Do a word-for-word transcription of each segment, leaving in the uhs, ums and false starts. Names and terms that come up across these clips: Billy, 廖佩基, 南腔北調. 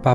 爸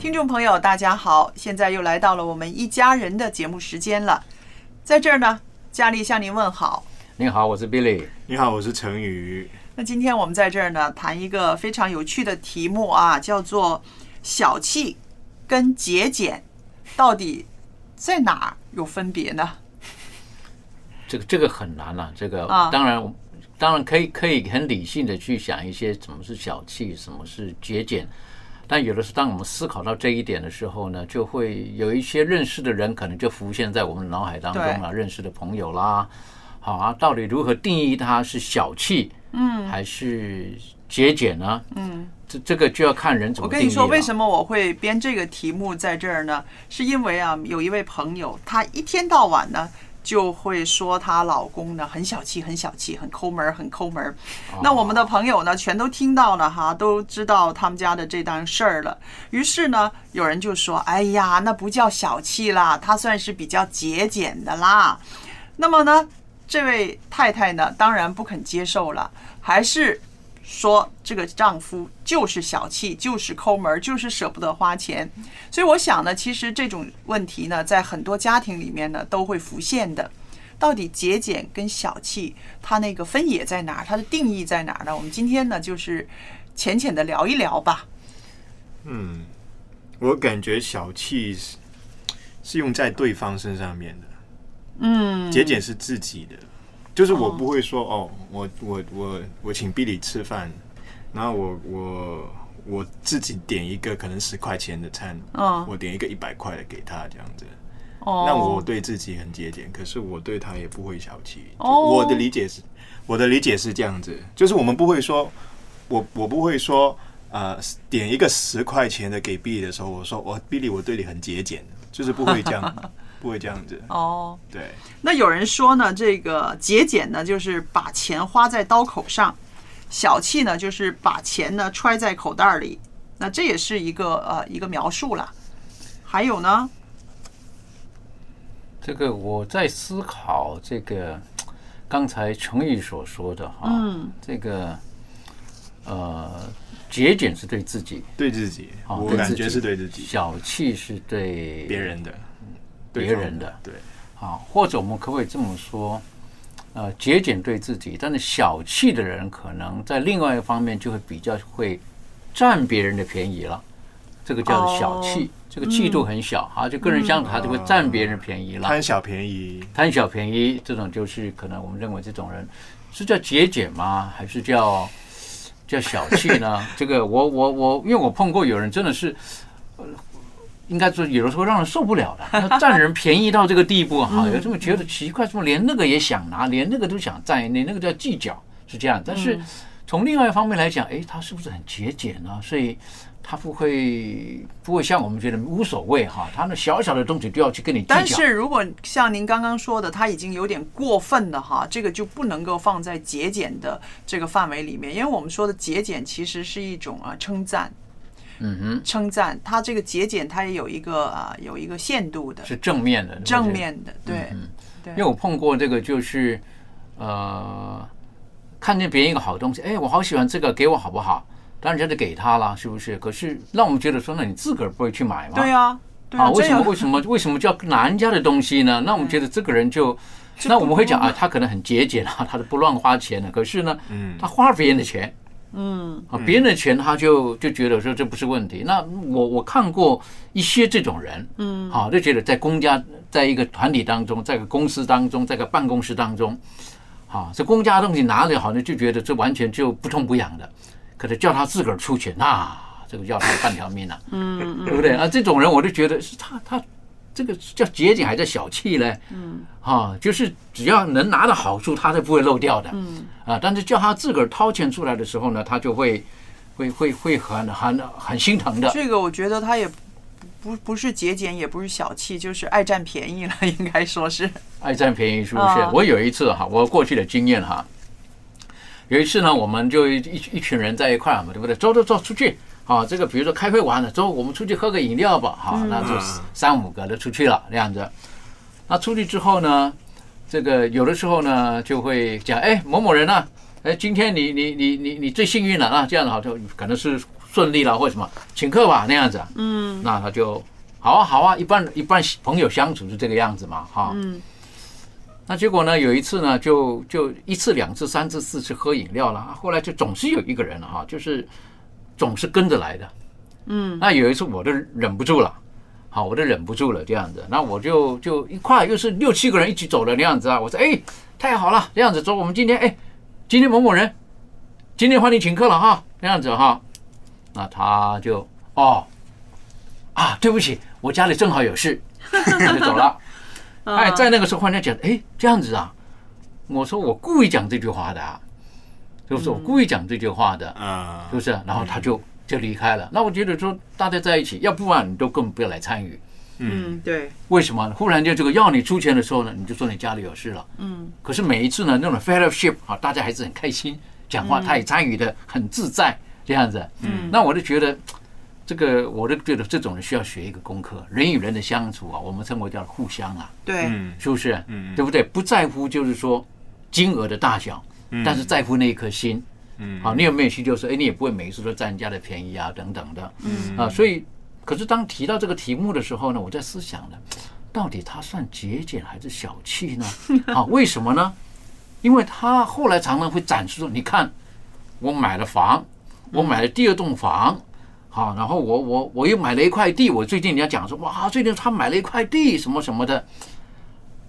听众朋友大家好，现在又来到了我们一家人的节目时间了。在这儿呢，佳丽向您问好。您好，我是 Billy。 你好，我是程宇。那今天我们在这儿呢，谈一个非常有趣的题目啊，叫做小气跟节俭到底在哪有分别呢？这个这个很难了、啊、这个当然、啊、当然可以可以很理性的去想一些什么是小气，什么是节俭，但有的时候当我们思考到这一点的时候呢，就会有一些认识的人可能就浮现在我们脑海当中了、啊、认识的朋友啦，好啊，到底如何定义它是小气嗯还是节俭呢？嗯，这这个就要看人怎么定义了。我跟你说，为什么我会编这个题目在这儿呢？是因为啊，有一位朋友，他一天到晚呢就会说她老公呢很小气很小气，很抠门很抠门。那我们的朋友呢全都听到了哈，都知道他们家的这档事儿了。于是呢有人就说，哎呀，那不叫小气啦，她算是比较节俭的啦。那么呢这位太太呢当然不肯接受了，还是说这个丈夫就是小气，就是抠门，就是舍不得花钱。所以我想呢，其实这种问题呢在很多家庭里面呢都会浮现的。到底节俭跟小气它那个分野在哪儿，它的定义在哪儿呢？我们今天呢就是浅浅的聊一聊吧。嗯，我感觉小气是用在对方身上面的，嗯，节俭是自己的。就是我不会说哦，我我我我请 Billy 吃饭，然后我我我自己点一个可能十块钱的餐，哦、我点一个一百块的给他这样子。哦，那我对自己很节俭，可是我对他也不会小气。哦，我的理解是，我的理解是这样子，就是我们不会说，我我不会说，呃，点一个十块钱的给 Billy 的时候，我说我、哦、Billy 我对你很节俭，就是不会这样。不会这样子哦，对。那有人说呢，这个节俭呢，就是把钱花在刀口上；小气呢，就是把钱呢揣在口袋里。那这也是一个呃一个描述了。还有呢，这个我在思考这个刚才程宇所说的哈，嗯，这个呃节俭是对自己，对自己，我感觉是对自己；小气是对别人的。别人的对啊，或者我们可不可以这么说？呃，节俭对自己，但是小气的人可能在另外一方面就会比较会占别人的便宜了，这个叫做小气，这个气度很小啊，就跟人相处他就会占别人便宜了，贪小便宜，贪小便宜，这种就是可能我们认为这种人是叫节俭吗？还是叫叫小气呢？这个我我我，因为我碰过有人真的是。应该说有的时候让人受不了的，占人便宜到这个地步哈、啊，有这么觉得奇怪，怎么连那个也想拿，连那个都想占，那那个叫计较，是这样。但是从另外一方面来讲，哎，他是不是很节俭呢？所以他不会不会像我们觉得无所谓哈、啊，他那小小的东西都要去跟你计较。但是如果像您刚刚说的，他已经有点过分了哈，这个就不能够放在节俭的这个范围里面，因为我们说的节俭其实是一种啊称赞。嗯称赞他这个节俭，他也有一个啊有一个限度的，是正面的，正面的，对对。因为我碰过这个，就是呃看见别人一个好东西，哎，我好喜欢这个，给我好不好？当然就得给他了，是不是？可是让我们觉得说，那你自个儿不会去买吗？对啊，对啊，啊为什么为什么为什么就要拿人家的东西呢？那我们觉得这个人就。那我们会讲啊，他可能很节俭啊，他不乱花钱的、啊。可是呢，他花别人的钱，嗯，啊，别人的钱他就就觉得说这不是问题。那我我看过一些这种人，嗯，好，就觉得在公家，在一个团体当中，在一个公司当中，在一个办公室当中，好，这公家的东西拿着好像就觉得这完全就不痛不痒的，可是叫他自个儿出钱啊，这个要他半条命啊，嗯，对不对啊？这种人我就觉得是他他。这个叫节俭还叫小气嘞，嗯，啊，就是只要能拿到好处，他是不会漏掉的，嗯，啊，但是叫他自个儿掏钱出来的时候呢，他就会会会会很很很心疼的。这个我觉得他也不不是节俭，也不是小气，就是爱占便宜了，应该说是爱占便宜，是不是？我有一次哈，我过去的经验哈，有一次呢，我们就一一群人在一块嘛，对不对？走走走，出去。啊，这个比如说开会完了之后，我们出去喝个饮料吧，哈、啊，那就三五个就出去了那样子。那出去之后呢，这个有的时候呢就会讲，哎，某某人啊，哎，今天你你你你你最幸运了啊，这样子好，就可能是顺利了或什么，请客吧那样子。嗯，那他就好啊好啊，一般一般朋友相处是这个样子嘛，哈、啊。嗯。那结果呢，有一次呢，就就一次、两次、三次、四次喝饮料了，后来就总是有一个人哈、啊，就是。总是跟着来的，嗯，那有一次我都忍不住了，好，我都忍不住了这样子，那我就就一块又是六七个人一起走的那样子啊，我说哎，太好了，这样子走，我们今天哎，今天某某人，今天欢迎请客了哈，这样子哈，那他就哦，啊，对不起，我家里正好有事，他就走了，哎，在那个时候忽然讲，哎，这样子啊，我说我故意讲这句话的、啊。就是我故意讲这句话的，是不是？然后他就就离开了。那我觉得说大家在一起，要不然你都根本不要来参与。嗯，对。为什么？忽然就这个要你出钱的时候呢，你就说你家里有事了。嗯。可是每一次呢，那种 fellowship 啊，大家还是很开心，讲话他也参与的很自在这样子。嗯。那我就觉得，这个我就觉得这种人需要学一个功课，人与人的相处啊，我们称为叫互相啊。对。是不是？嗯。对不对？不在乎就是说金额的大小。但是在乎那一颗心，嗯，好，你有没有需求说，哎，你也不会每一次都占人家的便宜啊，等等的，嗯，啊，所以，可是当提到这个题目的时候呢，我在思想呢，到底他算节俭还是小气呢？啊，为什么呢？因为他后来常常会展示说，你看，我买了房，我买了第二栋房，好，然后我我我又买了一块地，我最近人家讲说，哇，最近他买了一块地什么什么的，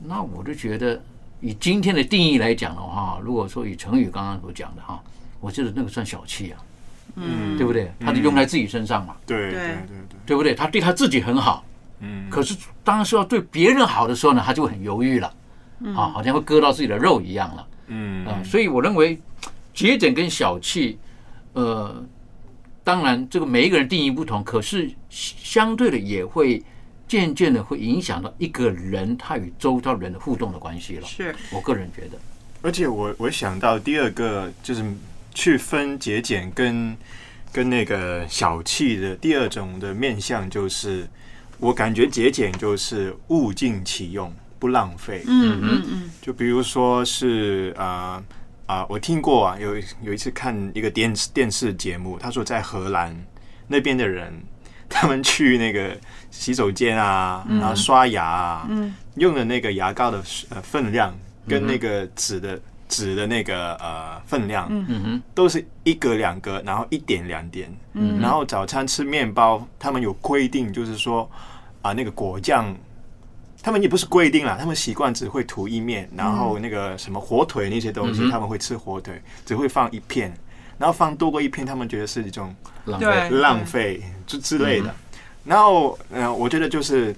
那我就觉得。以今天的定义来讲的话，如果说以成语刚刚所讲的哈，我觉得那个算小气啊，嗯，对不对？他就用在自己身上嘛，对对对对，对不对？他对他自己很好，嗯，可是当然是要对别人好的时候呢，他就很犹豫了，啊，好像会割到自己的肉一样了，嗯啊，所以我认为节俭跟小气，呃，当然这个每一个人定义不同，可是相对的也会。渐渐的会影响到一个人他与周遭人的互动的关系了。是，我个人觉得。而且我我想到第二个就是去分节俭跟跟那个小气的第二种的面向，就是我感觉节俭就是物尽其用，不浪费。嗯嗯嗯。就比如说是啊啊、呃呃，我听过啊，有有一次看一个电视电视节目，他说在荷兰那边的人。他们去那个洗手间啊，然后刷牙啊，嗯、用的那个牙膏的分量跟那个纸的纸的那个呃分量，嗯、都是一格两格，然后一点两点。嗯、然后早餐吃面包，他们有规定，就是说啊那个果酱，他们也不是规定啦，他们习惯只会涂一面，然后那个什么火腿那些东西，嗯、他们会吃火腿，只会放一片。然后放多过一片，他们觉得是一种浪费、浪费之类的。然后，呃，我觉得就是，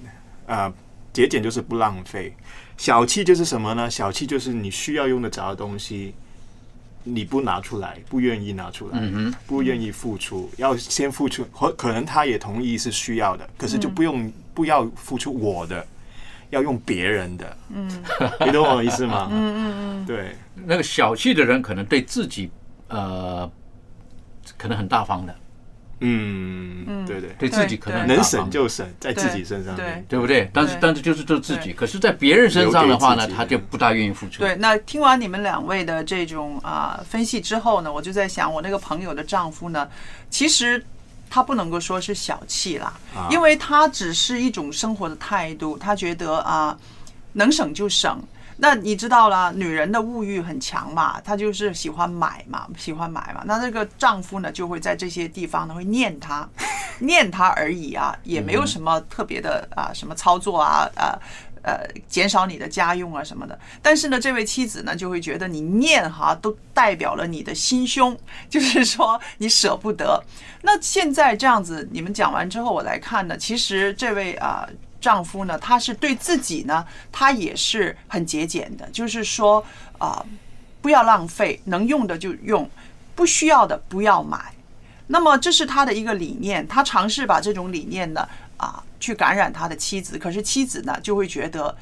呃，节俭就是不浪费，小气就是什么呢？小气就是你需要用得着的东西，你不拿出来，不愿意拿出来，不愿意付出，要先付出。可能他也同意是需要的，可是就不用不要付出我的。要用别人的，嗯，你懂我意思吗？嗯嗯嗯，对，那个小气的人可能对自己。呃，可能很大方的，嗯，对对，对自己可能能省就省，在自己身上，对对不对？但是但是就是这自己，可是在别人身上的话呢，他就不大愿意付出。对，那听完你们两位的这种啊分析之后呢，我就在想，我那个朋友的丈夫呢，其实他不能够说是小气啦，因为他只是一种生活的态度，他觉得啊，能省就省。那你知道了，女人的物欲很强嘛，她就是喜欢买嘛，喜欢买嘛。那这个丈夫呢，就会在这些地方呢会念她，念她而已啊，也没有什么特别的啊，什么操作啊，啊呃，减少你的家用啊什么的。但是呢，这位妻子呢就会觉得你念哈都代表了你的心胸，就是说你舍不得。那现在这样子，你们讲完之后，我来看呢，其实这位啊。丈夫呢，他是对自己呢，他也是很节俭的，就是说啊、呃，不要浪费，能用的就用，不需要的不要买。那么这是他的一个理念，他尝试把这种理念呢啊、呃、去感染他的妻子，可是妻子呢就会觉得，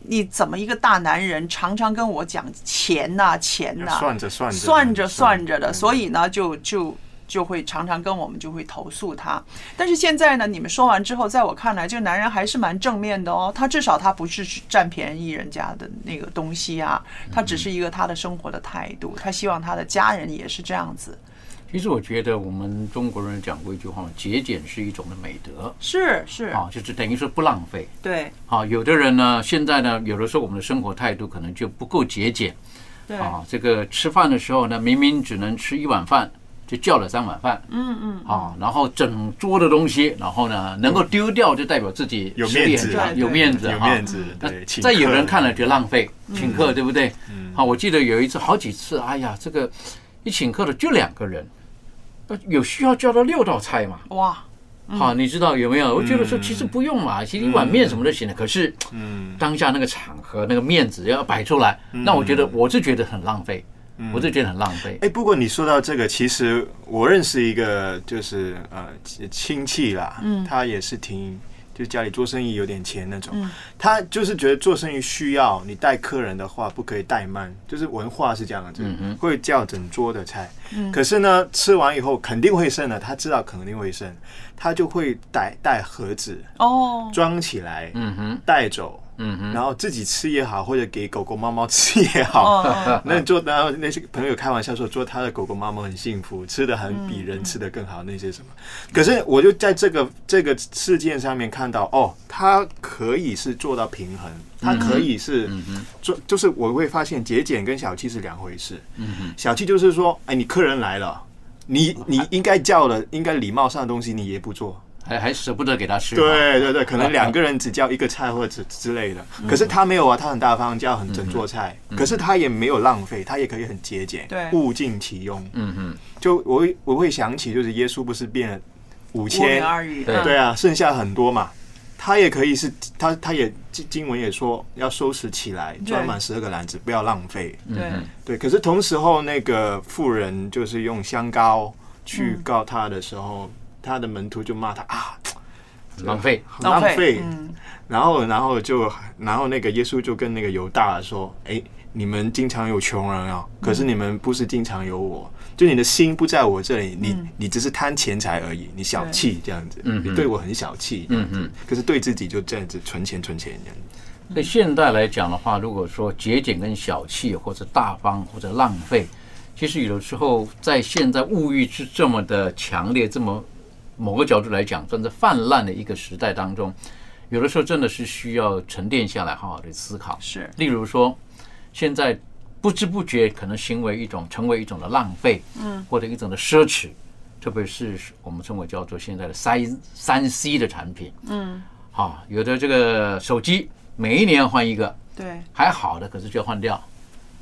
你怎么一个大男人常常跟我讲钱呐、啊、钱呐、啊，算着算着算着算着的，所以呢就就。就会常常跟我们就会投诉他，但是现在呢，你们说完之后，在我看来，这个男人还是蛮正面的哦。他至少他不是占便宜人家的那个东西啊，他只是一个他的生活的态度，他希望他的家人也是这样子。其实我觉得我们中国人讲过一句话，节俭是一种的美德，是是啊，就是等于说不浪费。对啊，有的人呢，现在呢，有的时候我们的生活态度可能就不够节俭。对啊，这个吃饭的时候呢，明明只能吃一碗饭。就叫了三碗饭，嗯嗯，啊，然后整桌的东西，然后呢，能够丢掉就代表自己有面子，有面子，有面子。再有人看了就浪费，请客对不对？好，我记得有一次，好几次，哎呀，这个一请客的就两个人，有需要叫到六道菜嘛？哇，好，你知道有没有？我觉得说其实不用嘛，其实一碗面什么都行的。可是，嗯，当下那个场合那个面子要摆出来，那我觉得我是觉得很浪费。我就觉得很浪费。哎，不过你说到这个，其实我认识一个就是呃亲戚啦，嗯，他也是挺就家里做生意有点钱那种，嗯，他就是觉得做生意需要你带客人的话不可以怠慢，就是文化是这样子，嗯，会叫整桌的菜，嗯，可是呢吃完以后肯定会剩的，他知道肯定会剩，他就会带带盒子哦装起来，嗯哼，带走。嗯，然后自己吃也好，或者给狗狗、猫猫吃也好，那做然后那些朋友开玩笑说，做他的狗狗、猫猫很幸福，吃的很比人吃的更好，那些什么。可是我就在这个这个事件上面看到，哦，他可以是做到平衡，他可以是做，就是我会发现节俭跟小气是两回事。小气就是说，哎，你客人来了，你你应该叫的，应该礼貌上的东西你也不做。还还舍不得给他吃，对对对，可能两个人只叫一个菜或者之类的，可是他没有啊，他很大方，叫很整做菜，可是他也没有浪费，他也可以很节俭，物尽其用。嗯嗯，就我我会想起，就是耶稣不是变五千，对啊，剩下很多嘛，他也可以是，他他也经文也说要收拾起来，装满十二个篮子，不要浪费。对对，可是同时候那个妇人就是用香膏去告他的时候。他的门徒就骂他啊，浪费，浪费。然后，然后就，然后那个耶稣就跟那个犹大说：“哎，你们经常有穷人啊，可是你们不是经常有我。就你的心不在我这里，你你只是贪钱财而已，你小气这样子，你对我很小气。嗯嗯，可是对自己就这样子存钱存钱这样子。对现代来讲的话，如果说节俭跟小气，或者大方，或者浪费，其实有的时候在现在物欲是这么的强烈，这么。”某个角度来讲，算是泛滥的一个时代当中，有的时候真的是需要沉淀下来，好好的思考。是，例如说，现在不知不觉可能行为一种，成为一种的浪费，嗯，或者一种的奢侈，特别是我们称为叫做现在的三三 C 的产品，嗯，好，有的这个手机每一年换一个，对，还好的，可是就要换掉，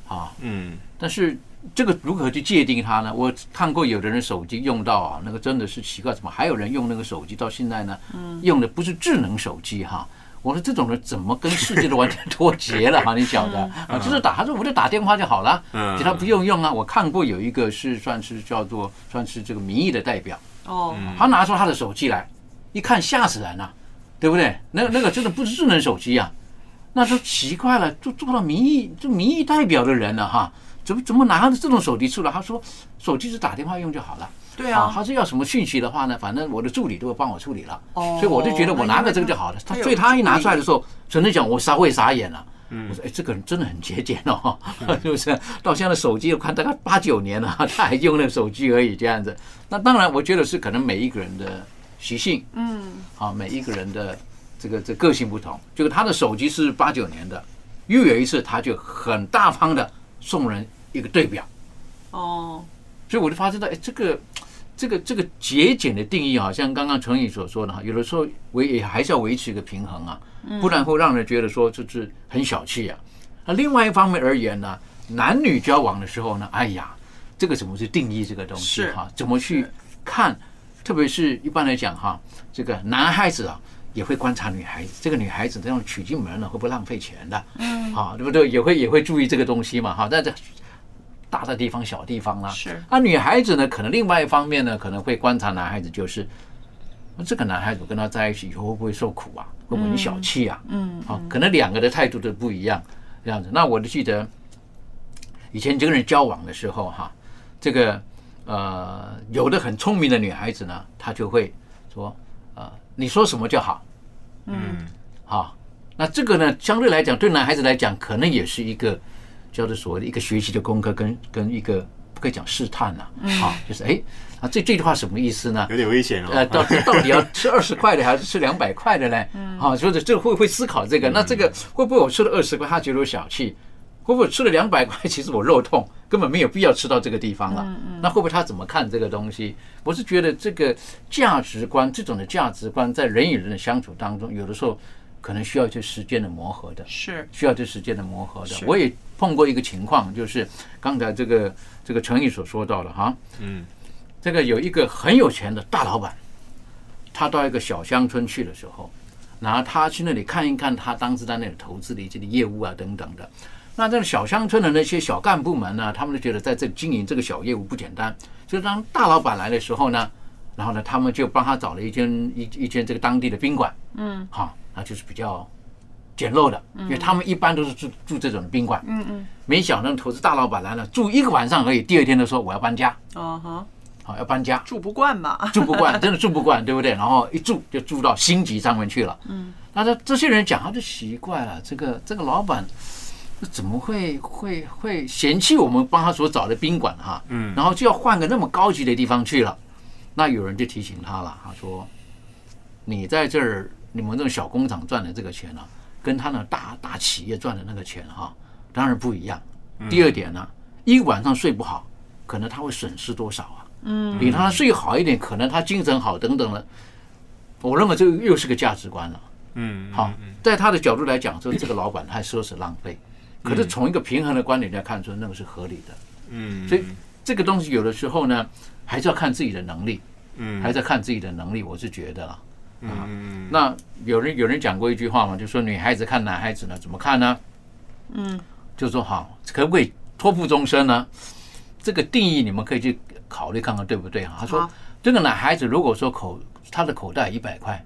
啊，嗯，但是。这个如何去界定它呢？我看过有的人手机用到啊，那个真的是奇怪，怎么还有人用那个手机到现在呢？用的不是智能手机哈，我说这种人怎么跟世界都完全脱节了哈？你晓得啊，就是打，他说我就打电话就好了，其他不用用啊。我看过有一个是算是叫做算是这个民意的代表哦，他拿出他的手机来，一看吓死人了，对不对？那那个真的不是智能手机啊，那都奇怪了，就做到民意就民意代表的人了哈。怎么怎么拿这种手机出来？他说手机是打电话用就好了。对啊，他是要什么讯息的话呢，反正我的助理都会帮我处理了。哦，所以我就觉得我拿个这个就好了。他所以他一拿出来的时候，真的讲我稍微傻眼了。嗯，我说哎，这个人真的很节俭哦，是不是？到现在的手机我看大概八九年了，他还用那手机而已这样子。那当然，我觉得是可能每一个人的习性，嗯，啊，每一个人的这个这个性不同。就是他的手机是八九年的，又有一次他就很大方的送人一个对表。哦。所以我就发现到，哎，这个，这个，这个节俭的定义，好像刚刚程宇所说的哈，有的时候维还是要维持一个平衡啊，不然会让人觉得说就是很小气啊。那另外一方面而言呢，男女交往的时候呢，哎呀，这个怎么去定义这个东西哈、啊？怎么去看？特别是一般来讲哈、啊，这个男孩子啊。也会观察女孩子，这个女孩子这样娶进门了会不会浪费钱的？嗯，啊，对不对？也会也会注意这个东西嘛，哈、啊，在这大的地方、小地方啦、啊。是。那、啊、女孩子呢，可能另外一方面呢，可能会观察男孩子，就是这个男孩子跟他在一起以后会不会受苦啊？会不会很小气啊？嗯，啊，可能两个的态度都不一样，这样子。那我就记得以前跟人交往的时候哈、啊，这个呃，有的很聪明的女孩子呢，她就会说。你说什么就好，嗯，好，那这个呢，相对来讲，对男孩子来讲，可能也是一个叫做所谓的一个学习的功课，跟跟一个不可以讲试探了、啊，好、嗯啊，就是哎，啊，这这句话什么意思呢？有点危险哦，呃，到到底要吃二十块的还是吃两百块的呢？啊，所以这会会思考这个，那这个会不会我吃了二十块，他觉得我小气？会不会吃了两百块，其实我肉痛，根本没有必要吃到这个地方了。那会不会他怎么看这个东西？我是觉得这个价值观，这种的价值观，在人与人的相处当中，有的时候可能需要一些时间的磨合的，是需要一些时间的磨合的。我也碰过一个情况，就是刚才这个这个程宇所说到的哈，嗯，这个有一个很有钱的大老板，他到一个小乡村去的时候，然后他去那里看一看他当时在那里投资的一些业务啊等等的。那这个小乡村的那些小干部们呢，他们就觉得在这经营这个小业务不简单，所以当大老板来的时候呢，然后呢，他们就帮他找了一间一一间这个当地的宾馆，嗯，好，那就是比较简陋的，因为他们一般都是住住这种宾馆，嗯嗯，没想到投资大老板来了，住一个晚上而已，第二天就说我要搬家，哦哈，好要搬家，住不惯嘛，住不惯，真的住不惯，对不对？然后一住就住到星级上面去了，嗯，那这这些人讲他就奇怪了，这个这个老板。怎么会会会嫌弃我们帮他所找的宾馆哈？嗯，然后就要换个那么高级的地方去了。那有人就提醒他了，他说：“你在这儿，你们这种小工厂赚的这个钱呢、啊，跟他那大大企业赚的那个钱哈、啊，当然不一样。第二点呢、啊，一晚上睡不好，可能他会损失多少啊？嗯，比他睡好一点，可能他精神好等等了。我认为这又是个价值观了。嗯，好，在他的角度来讲，说这个老板太奢侈浪费。”可是从一个平衡的观点来看，说那个是合理的，嗯，所以这个东西有的时候呢，还是要看自己的能力，嗯，还是要看自己的能力，我是觉得啊，嗯，那有人有人讲过一句话嘛，就说女孩子看男孩子呢，怎么看呢？嗯，就说好，可不可以托付终身呢？这个定义你们可以去考虑看看对不对啊？他说，这个男孩子如果说口他的口袋一百块，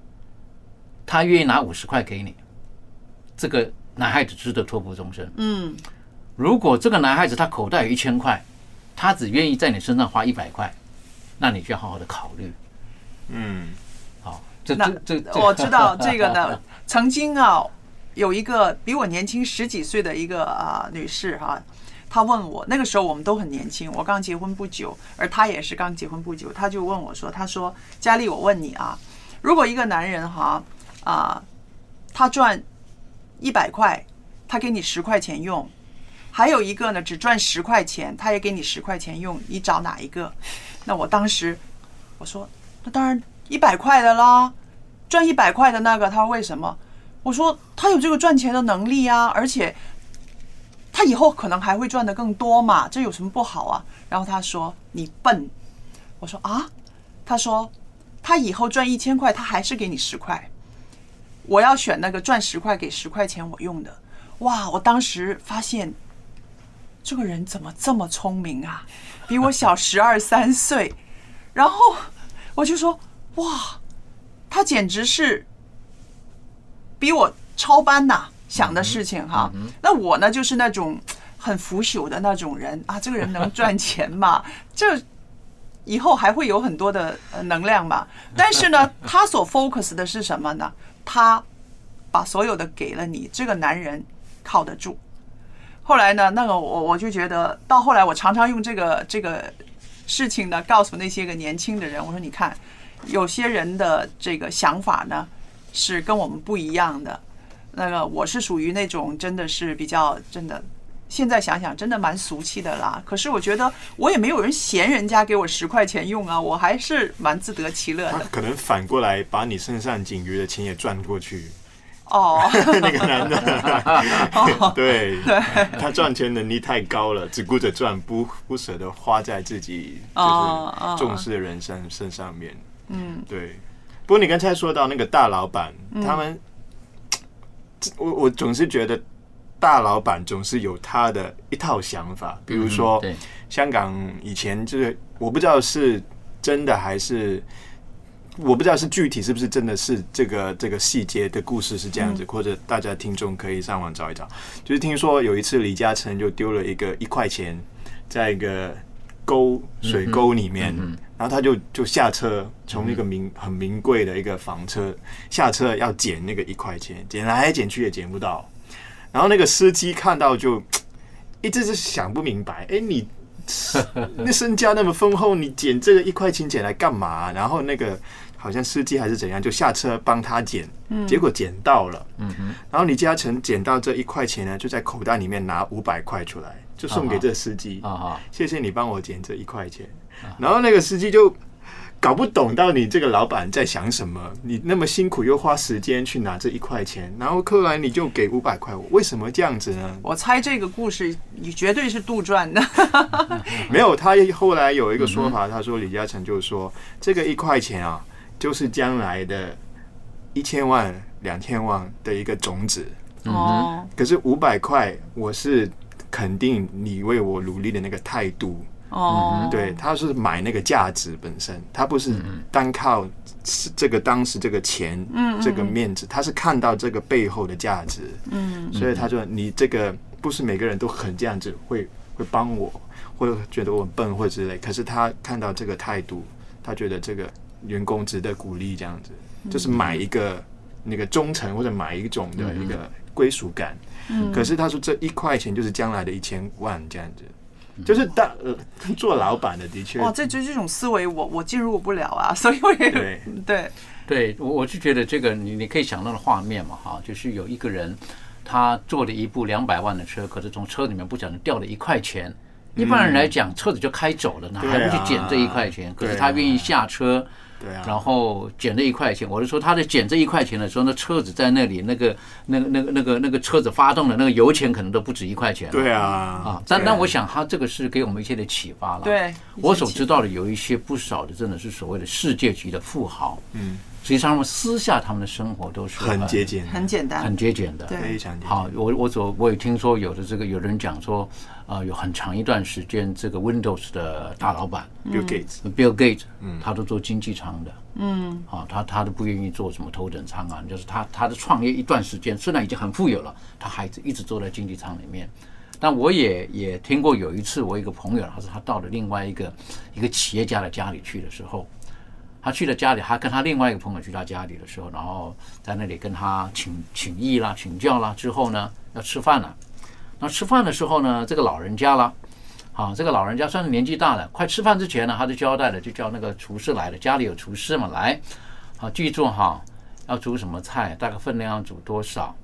他愿意拿五十块给你，这个。男孩子值得托付终身。嗯，如果这个男孩子他口袋有一千块，他只愿意在你身上花一百块，那你就要好好的考虑。嗯，好，这这这我知道这个呢。曾经啊，有一个比我年轻十几岁的一个啊女士哈、啊，她问我，那个时候我们都很年轻，我刚结婚不久，而她也是刚结婚不久，她就问我说，她说佳丽，我问你啊，如果一个男人哈啊, 啊，他赚一百块，他给你十块钱用，还有一个呢，只赚十块钱，他也给你十块钱用，你找哪一个？那我当时我说，那当然一百块的啦，赚一百块的那个。他说为什么？我说他有这个赚钱的能力啊，而且他以后可能还会赚得更多嘛，这有什么不好啊？然后他说你笨。我说啊，他说他以后赚一千块，他还是给你十块。我要选那个赚十块给十块钱我用的。哇，我当时发现这个人怎么这么聪明啊，比我小十二三岁。然后我就说哇，他简直是比我超班呐、啊、想的事情哈。那我呢就是那种很腐朽的那种人啊，这个人能赚钱嘛？这以后还会有很多的能量嘛？但是呢，他所 focus 的是什么呢？他把所有的给了你，这个男人靠得住。后来呢，那个我我就觉得，到后来我常常用这个这个事情呢，告诉那些个年轻的人，我说你看，有些人的这个想法呢，是跟我们不一样的。那个我是属于那种真的是比较真的。现在想想真的蛮俗气的啦，可是我觉得我也没有人嫌人家给我十块钱用啊，我还是蛮自得其乐的。他可能反过来把你身上仅余的钱也赚过去。哦，那个男的，对，他赚钱能力太高了，只顾着赚，不不舍得花在自己就是重视的人身身上面。嗯，对。不过你刚才说到那个大老板，他们，我我总是觉得。大老板总是有他的一套想法，比如说，香港以前就是我不知道是真的还是我不知道是具体是不是真的是这个这个细节的故事是这样子，或者大家听众可以上网找一找。就是听说有一次李嘉诚就丢了一个一块钱在一个沟水沟里面，然后他就就下车，从一个名很名贵的一个房车下车要捡那个一块钱，捡来捡去也捡不到。然后那个司机看到就一直是想不明白，哎，你那身家那么丰厚，你捡这个一块钱捡来干嘛？然后那个好像司机还是怎样，就下车帮他捡，结果捡到了。然后李嘉诚捡到这一块钱呢，就在口袋里面拿五百块出来，就送给这司机，谢谢你帮我捡这一块钱。然后那个司机就搞不懂到你这个老板在想什么，你那么辛苦又花时间去拿这一块钱，然后后来你就给五百块，我为什么这样子呢？我猜这个故事你绝对是杜撰的。没有，他后来有一个说法，他说李嘉诚就说这个一块钱啊，就是将来的一千万、两千万的一个种子。哦、嗯，可是五百块，我是肯定你为我努力的那个态度。哦、oh. ，对，他是买那个价值本身，他不是单靠这个当时这个钱，嗯，这个面子，他是看到这个背后的价值，嗯，所以他说你这个不是每个人都很这样子会会帮我，或者觉得我很笨或之类，可是他看到这个态度，他觉得这个员工值得鼓励，这样子，就是买一个那个忠诚或者买一种的一个归属感，嗯，可是他说这一块钱就是将来的一千万这样子。就是大、呃、做老板的的确，哇，这这种思维我我进入不了啊，所以我也对对对，我我就觉得这个你你可以想到的画面嘛哈，就是有一个人他坐了一部两百万的车，可是从车里面不小心掉了一块钱，一般人来讲车子就开走了，那还不去捡这一块钱，可是他愿意下车。对啊，然后捡这一块钱，我是说他在捡这一块钱的时候，那车子在那里，那个、那个、那个、那个、那个车子发动的那个油钱可能都不止一块钱。对啊，啊，但但我想他这个是给我们一些的启发了。对，我所知道的有一些不少的，真的是所谓的世界级的富豪，嗯，实际上他们私下他们的生活都是很节俭、很简单、很节俭的，非常简单。好，我我所我也听说有的这个有人讲说，啊、呃，有很长一段时间，这个 Windows 的大老板 Bill Gates， Bill Gates， 嗯，他都做经济舱的，嗯，啊，他他都不愿意做什么头等舱啊，就是他他的创业一段时间，虽然已经很富有了，他还一直坐在经济舱里面。但我也也听过有一次，我一个朋友，他说他到了另外一个一个企业家的家里去的时候，他去了家里，他跟他另外一个朋友去他家里的时候，然后在那里跟他请请益啦、请教啦，之后呢要吃饭了。那吃饭的时候呢，这个老人家了，啊，这个老人家算是年纪大了，快吃饭之前呢，他就交代了，就叫那个厨师来了，家里有厨师嘛，来，好，记住哈，要煮什么菜，大概分量要煮多少，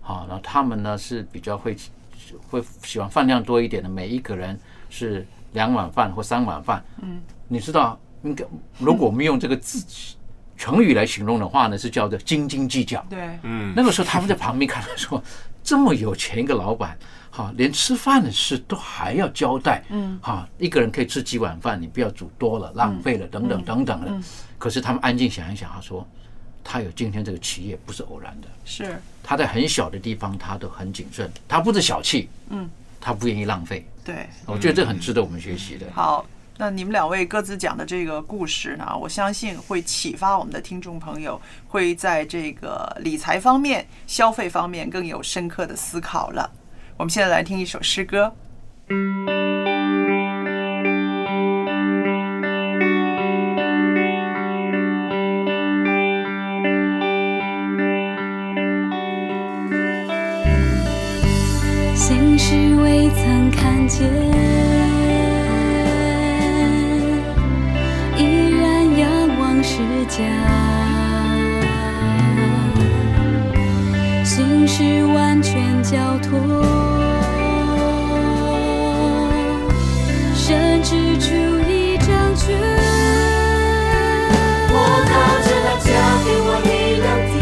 好，然后他们呢是比较会会喜欢饭量多一点的，每一个人是两碗饭或三碗饭，嗯，你知道，应该如果我们用这个字成语来形容的话呢，是叫做斤斤计较，对，嗯，那个时候他们在旁边看到说。这么有钱一个老板，哈，连吃饭的事都还要交代，嗯，哈，一个人可以吃几碗饭，你不要煮多了，浪费了，等等等等的。可是他们安静想一想，他说，他有今天这个企业不是偶然的，是他在很小的地方他都很谨慎，他不是小气，嗯，他不愿意浪费，对，我觉得这很值得我们学习的。好，那你们两位各自讲的这个故事呢，我相信会启发我们的听众朋友。会在这个理财方面、消费方面更有深刻的思考了。我们现在来听一首诗歌，心事未曾看见，依然仰望世界。心事完全交托，甚至出一张卷。我靠着那加给我力量的，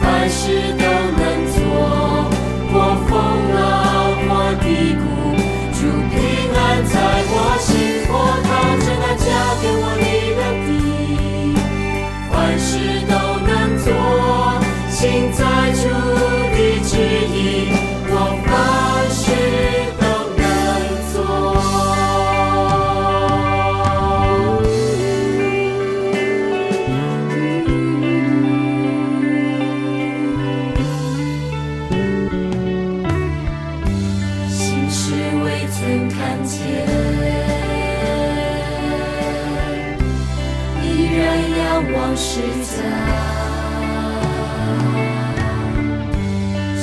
凡事都能做。 我风浪，我低谷，主平安在我心。我靠着那加给我力量的，凡事都能做。心在主的旨意，我凡事都能做。 曾看见，依然仰望十字架，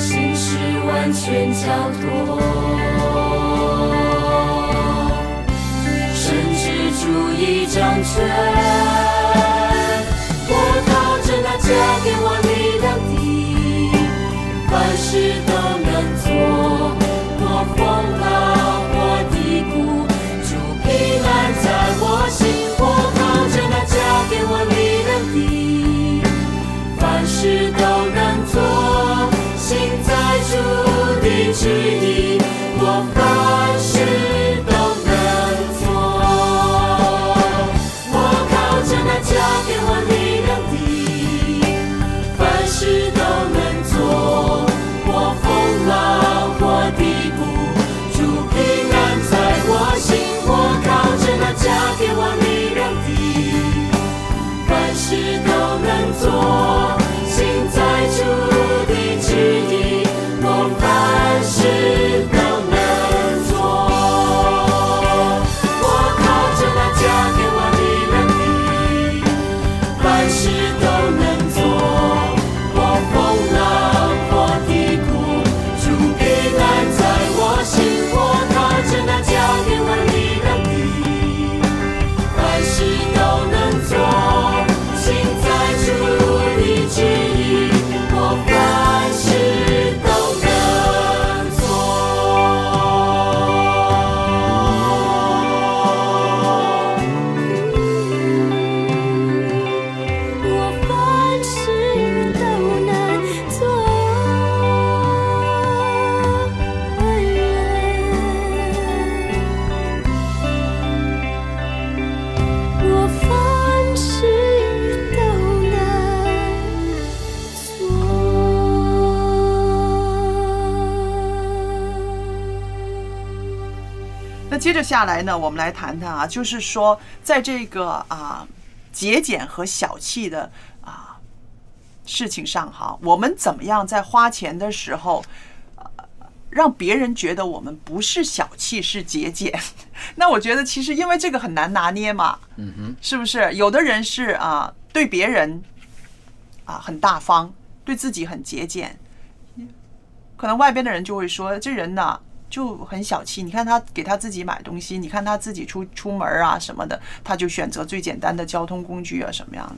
心事完全交托，甚至主已掌权。我靠着那加给我力量的，凡事都能做。我风浪。 是你，我凡事都能做。我靠着那加给我力量的，凡事都能做。我风浪，我低谷，主平安在我心。我靠着那加给我力量的，凡事都能做。心在主的旨意。 我凡事都能做，我靠着那加给我力量的，凡事都能做。我风浪，我低谷，主平安在我心。我靠着那加给我力量的，凡事都能做。心在主的旨意，我凡事。 接着下来呢，我们来谈谈啊，就是说，在这个啊节俭和小气的啊事情上哈，我们怎么样在花钱的时候，呃，让别人觉得我们不是小气，是节俭？那我觉得其实因为这个很难拿捏嘛，嗯哼，是不是？有的人是啊，对别人啊很大方，对自己很节俭，可能外边的人就会说这人呢。 就很小气，你看他给他自己买东西，你看他自己出出门啊什么的，他就选择最简单的交通工具啊什么样的。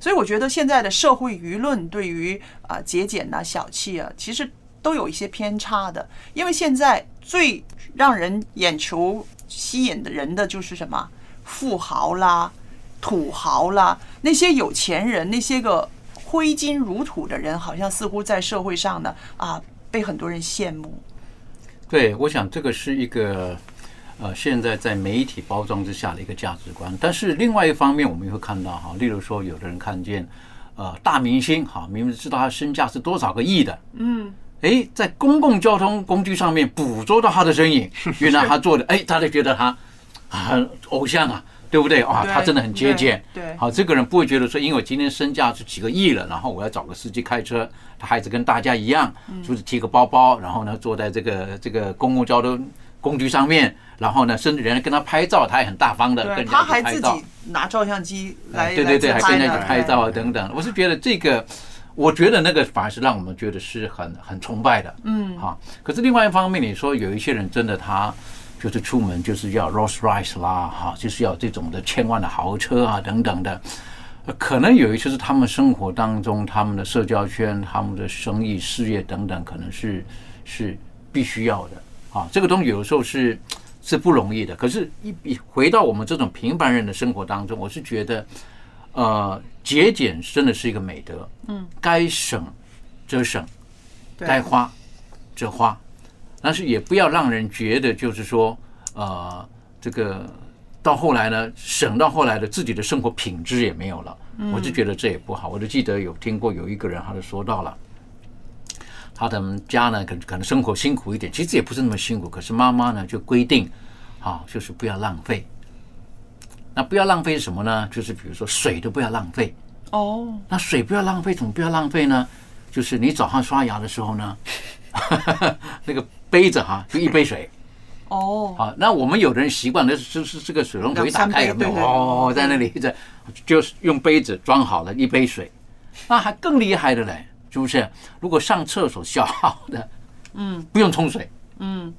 所以我觉得现在的社会舆论对于啊节俭呐、小气啊，其实都有一些偏差的。因为现在最让人眼球吸引的人的就是什么富豪啦、土豪啦，那些有钱人，那些个挥金如土的人，好像似乎在社会上呢啊被很多人羡慕。 对，我想这个是一个，呃，现在在媒体包装之下的一个价值观。但是另外一方面，我们也会看到哈，例如说，有的人看见，呃，大明星哈，明明知道他身价是多少个亿的，嗯，哎，在公共交通工具上面捕捉到他的身影，原来他做的，哎，大家觉得他啊，偶像啊，对不对啊？他真的很节俭。对，好，这个人不会觉得说，因为我今天身价是几个亿了，然后我要找个司机开车，他还是跟大家一样，就是提个包包，然后呢坐在这个这个公共交通工具上面，然后呢，甚至人跟他拍照，他也很大方的跟人家拍照，他还自己拿照相机来，对对对，还跟人家拍照啊等等。我是觉得这个。我觉得那个反而是让我们觉得是很很崇拜的，嗯，哈。可是另外一方面，你说有一些人真的他就是出门就是要 Rolls Royce 啦，哈，就是要这种的千万的豪车啊等等的，可能有一些是他们生活当中、他们的社交圈、他们的生意事业等等，可能是是必须要的啊。这个东西有时候是是不容易的。可是，一回到我们这种平凡人的生活当中，我是觉得。呃，节俭真的是一个美德，嗯，该省则省，该花则花，但是也不要让人觉得就是说，呃，这个到后来呢，省到后来的自己的生活品质也没有了，我就觉得这也不好。我就记得有听过有一个人，他就说到了，他的家呢，可可能生活辛苦一点，其实也不是那么辛苦，可是妈妈呢就规定，啊，就是不要浪费。那不要浪费什么呢？就是比如说水都不要浪费哦。Oh. 那水不要浪费，怎么不要浪费呢？就是你早上刷牙的时候呢，那个杯子哈，就一杯水。哦，好，那我们有的人习惯的就是这个水龙头一打开有没有？哦，在那里一直就是用杯子装好了一杯水。那还更厉害的嘞，是不是？如果上厕所小号的，嗯，不用冲水，嗯。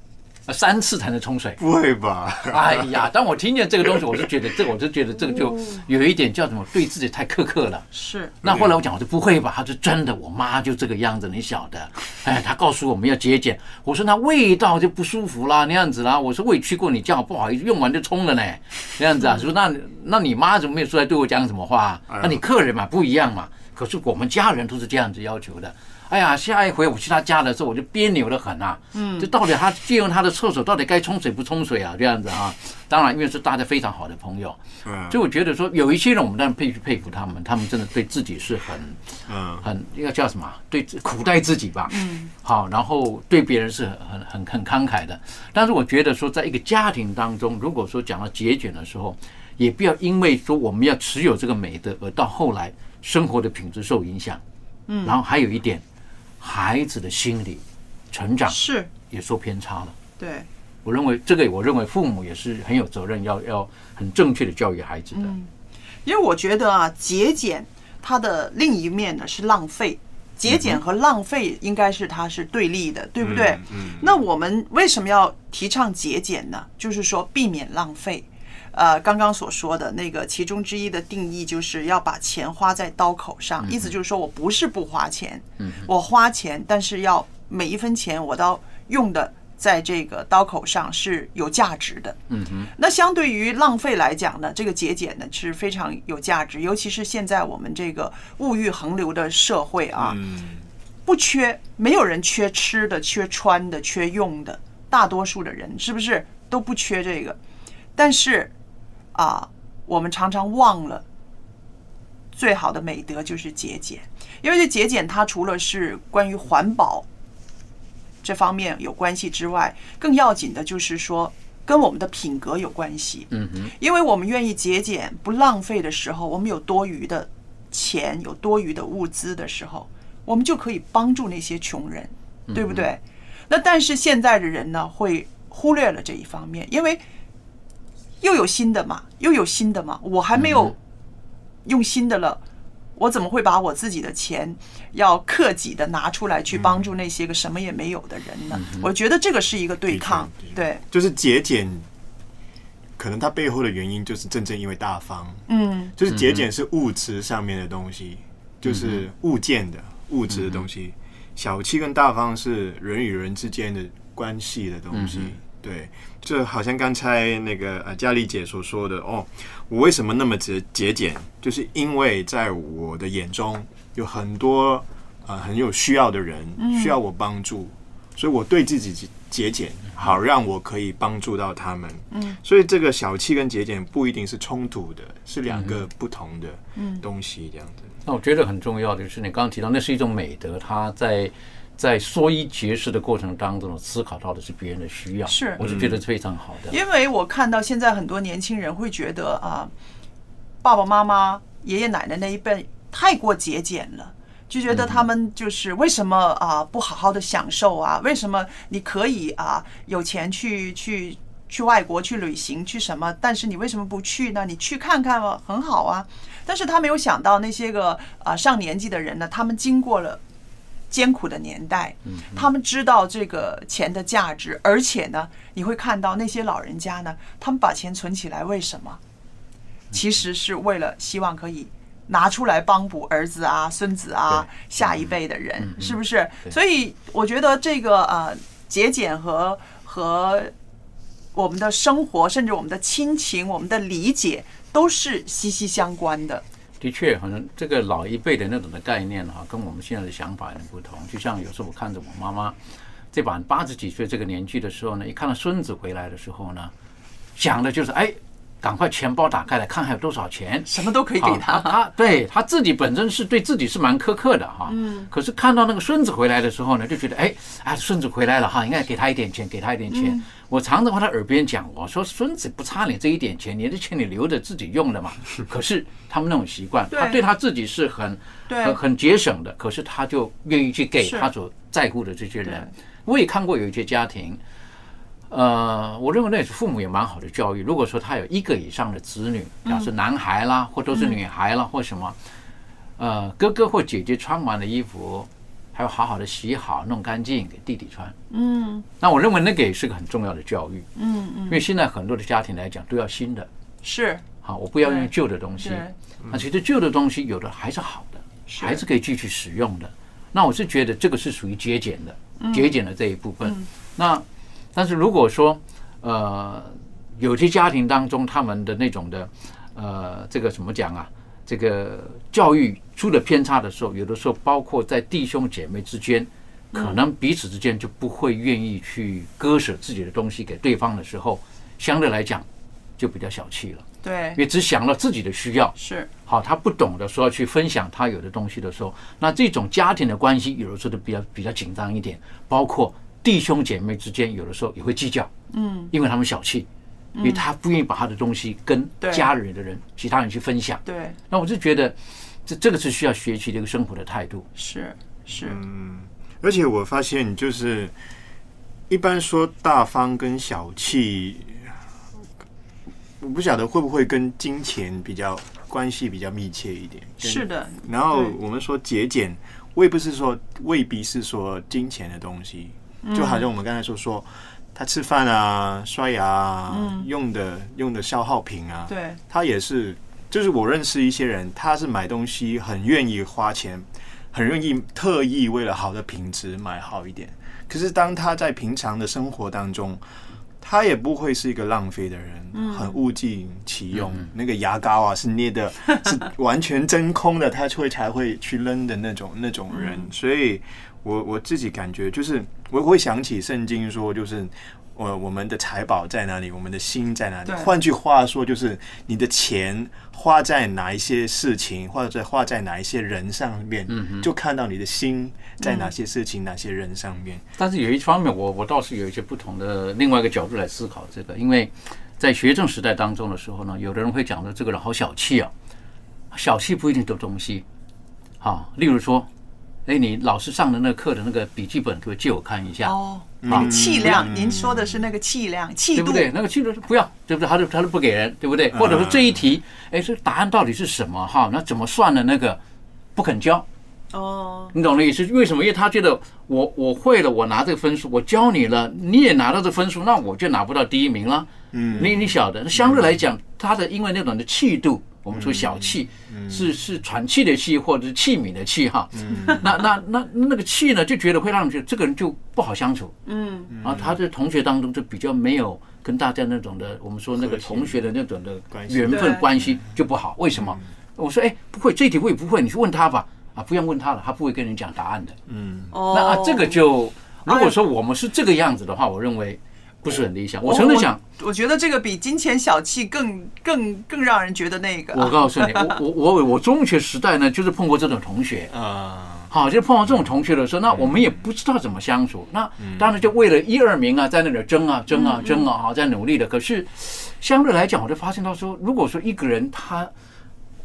三次才能冲水？不会吧！哎呀，当我听见这个东西，我就觉得这，我就觉得这个就有一点叫什么，对自己太苛刻了。是。那后来我讲，我就不会吧？他说真的，我妈就这个样子，你晓得。哎，她告诉我们要节俭。我说那味道就不舒服啦，那样子啦。我说我也去过你家，不好意思，用完就冲了呢，那样子啊。说那那你妈怎么没有出来对我讲什么话？那你客人嘛不一样嘛。可是我们家人都是这样子要求的。哎呀，下一回我去他家的时候，我就别扭的很啊！嗯，这到底他借用他的厕所，到底该冲水不冲水啊？这样子啊，当然，因为是大家非常好的朋友，所以我觉得说有一些人，我们当然必须佩服他们，他们真的对自己是很，嗯，很要叫什么？对，苦待自己吧。嗯，好，然后对别人是很很很慷慨的。但是我觉得说，在一个家庭当中，如果说讲到节俭的时候，也不要因为说我们要持有这个美德，而到后来生活的品质受影响。嗯，然后还有一点。孩子的心理成长是也受偏差了。对，我认为这个，我认为父母也是很有责任，要要很正确的教育孩子的。嗯，因为我觉得啊，节俭它的另一面呢是浪费，节俭和浪费应该是它是对立的，嗯，对不对？嗯嗯。那我们为什么要提倡节俭呢？就是说避免浪费。呃，刚刚所说的那个其中之一的定义，就是要把钱花在刀口上，意思就是说我不是不花钱，我花钱，但是要每一分钱我都用的在这个刀口上是有价值的。嗯哼。那相对于浪费来讲呢，这个节俭呢是非常有价值，尤其是现在我们这个物欲横流的社会啊，不缺，没有人缺吃的、缺穿的、缺用的，大多数的人是不是都不缺这个？但是。啊，我们常常忘了最好的美德就是节俭，因为这节俭它除了是关于环保这方面有关系之外，更要紧的就是说跟我们的品格有关系。嗯哼，因为我们愿意节俭不浪费的时候，我们有多余的钱、有多余的物资的时候，我们就可以帮助那些穷人，对不对？嗯，那但是现在的人呢，会忽略了这一方面，因为。又有新的嘛，又有新的嘛，我还没有用新的了，我怎么会把我自己的钱要克己的拿出来去帮助那些个什么也没有的人呢？我觉得这个是一个对抗，对，就是节俭，可能它背后的原因就是正正因为大方，嗯，就是节俭是物质上面的东西，就是物件的物质的东西，小气跟大方是人与人之间的关系的东西。对，就好像刚才那个呃嘉丽姐所说的哦，我为什么那么节节俭，就是因为在我的眼中有很多呃很有需要的人需要我帮助，所以我对自己节俭，好让我可以帮助到他们。嗯，所以这个小气跟节俭不一定是冲突的，是两个不同的东西这样子。嗯嗯，那我觉得很重要的就是你刚刚提到，那是一种美德，它在。在缩衣节食的过程当中思考到的是别人的需要，是，我就觉得非常好的。因为我看到现在很多年轻人会觉得啊，爸爸妈妈、爷爷奶奶那一辈太过节俭了。就觉得他们就是为什么啊不好好的享受啊？为什么你可以啊有钱去去去外国去旅行去什么？但是你为什么不去呢？你去看看嘛，很好啊。但是他没有想到那些个啊上年纪的人呢，他们经过了艰苦的年代，他们知道这个钱的价值，而且呢，你会看到那些老人家呢，他们把钱存起来，为什么？其实是为了希望可以拿出来帮补儿子啊、孙子啊、下一辈的人，是不是？所以我觉得这个呃节俭和和我们的生活，甚至我们的亲情、我们的理解，都是息息相关的。的确，好像这个老一辈的那种的概念哈、啊，跟我们现在的想法很不同。就像有时候我看着我妈妈这把八十几岁这个年纪的时候呢，一看到孙子回来的时候呢，想的就是哎，赶快钱包打开来看还有多少钱，什么都可以给他。他对他自己本身是对自己是蛮苛刻的哈，可是看到那个孙子回来的时候呢，就觉得哎啊，孙子回来了哈，应该给他一点钱，给他一点钱。我常常往他耳边讲，我说孙子不差你这一点钱，你的钱你留着自己用的嘛。可是他们那种习惯，他对他自己是很很很节省的，可是他就愿意去给他所在乎的这些人。我也看过有一些家庭。呃，我认为那父母也蛮好的教育。如果说他有一个以上的子女，假设男孩啦，或都是女孩啦，或什么，呃，哥哥或姐姐穿完的衣服，还要好好的洗好，弄干净给弟弟穿。嗯，那我认为那个也是个很重要的教育。嗯嗯，因为现在很多的家庭来讲都要新的，是好，我不要用旧的东西。那其实旧的东西有的还是好的，还是可以继续使用的。那我是觉得这个是属于节俭的，节俭的这一部分。那但是如果说，呃，有些家庭当中他们的那种的，呃，这个怎么讲啊？这个教育出了偏差的时候，有的时候包括在弟兄姐妹之间，可能彼此之间就不会愿意去割舍自己的东西给对方的时候，相对来讲就比较小气了。对，因为只想到自己的需要，是好，他不懂得说要去分享他有的东西的时候，那这种家庭的关系有的时候就比较比较紧张一点，包括。弟兄姐妹之间有的时候也会计较，嗯，因为他们小气，因为他不愿意把他的东西跟家里的人、其他人去分享。对，那我就觉得这这个是需要学习的一个生活的态度。是是，嗯，而且我发现就是一般说大方跟小气，我不晓得会不会跟金钱比较关系比较密切一点。是的。然后我们说节俭，未不是说未必是说金钱的东西。就好像我们刚才说说，他吃饭啊、刷牙啊、嗯、用的用的消耗品啊，对，他也是，就是我认识一些人，他是买东西很愿意花钱，很愿意特意为了好的品质买好一点。可是当他在平常的生活当中，他也不会是一个浪费的人，嗯、很物尽其用。嗯、那个牙膏啊，是捏的，是完全真空的，他会才会去扔的那种那种人，嗯、所以。我我自己感觉就是，我会想起圣经说，就是我我们的财宝在哪里，我们的心在哪里。换句话说，就是你的钱花在哪一些事情，或者花在哪一些人上面，就看到你的心在哪些事情、哪些人上面。但是有一方面，我我倒是有一些不同的另外一个角度来思考这个，因为在学生时代当中的时候呢，有的人会讲说这个人好小气啊，小气不一定的东西，好，例如说。哎，你老师上的那个课的那个笔记本，可以借我看一下哦。啊，气量，您说的是那个气量、气度，对不对？那个气度是不要，对不对？他就他就不给人，对不对？或者说这一题，哎，这答案到底是什么？哈，那怎么算的？那个不肯教。哦，你懂的意思？为什么？因为他觉得我我会了，我拿这个分数，我教你了，你也拿到这分数，那我就拿不到第一名了。嗯，你你晓得，相对来讲，他的因为那种的气度。我们说小气是是喘气的气，或者是器皿的气哈。那那那那个气呢，就觉得会让这个人就不好相处。嗯，然后他在同学当中就比较没有跟大家那种的，我们说那个同学的那种的缘分关系就不好。为什么？我说哎，不会这题会不会？你去问他吧。啊，不用问他了，他不会跟人讲答案的。嗯，那、啊、这个就如果说我们是这个样子的话，我认为。不是很理想，我真的想，我觉得这个比金钱小气更更更让人觉得那个。我告诉你，我我我我中学时代呢，就是碰过这种同学啊，好，就碰到这种同学的时候，那我们也不知道怎么相处。那当然就为了一二名啊，在那里争啊争啊争啊，好在努力的。可是相对来讲，我就发现到说，如果说一个人他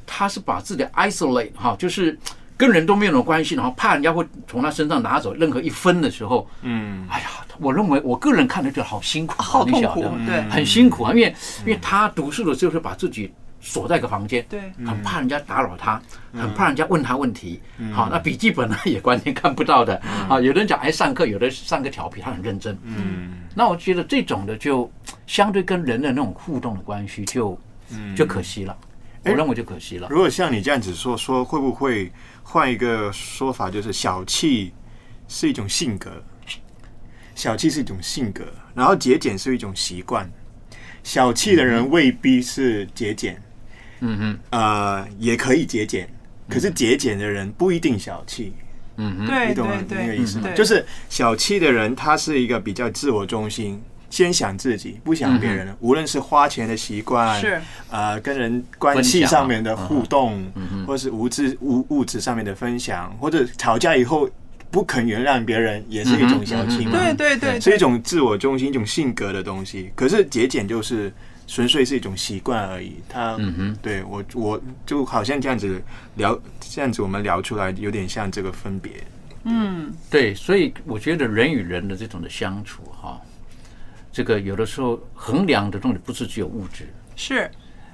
他是把自己 isolate 哈，就是跟人都没有关系，然后怕人家会从他身上拿走任何一分的时候，嗯，哎呀，我认为我个人看的就好辛苦，好痛苦，对，很辛苦啊，因为因为他读书的时候是把自己锁在一个房间，对，很怕人家打扰他，很怕人家问他问题。好，那笔记本呢也完全看不到的啊。有人讲哎上课，有的上课调皮，他很认真。嗯，那我觉得这种的就相对跟人的那种互动的关系就就可惜了，我认为就可惜了。如果像你这样子说说，会不会换一个说法，就是小气是一种性格，小气是一种性格，然后节俭是一种习惯。小气的人未必是节俭。嗯哼，呃，也可以节俭，可是节俭的人不一定小气。嗯哼，对，你懂那个意思吗？就是小气的人，他是一个比较自我中心，先想自己，不想别人。嗯、无论是花钱的习惯，是呃，跟人关系上面的互动，嗯、或是物质物物质上面的分享，或者吵架以后不肯原谅别人，也是一种小气嘛。嗯、对对 对, 對，是一种自我中心、一种性格的东西。可是节俭就是。纯粹是一种习惯而已，他、嗯、对我我就好像这样子聊，这样子我们聊出来有点像这个分别。嗯，对，所以我觉得人与人的这种的相处哈、啊，这个有的时候衡量的东西不是只有物质，是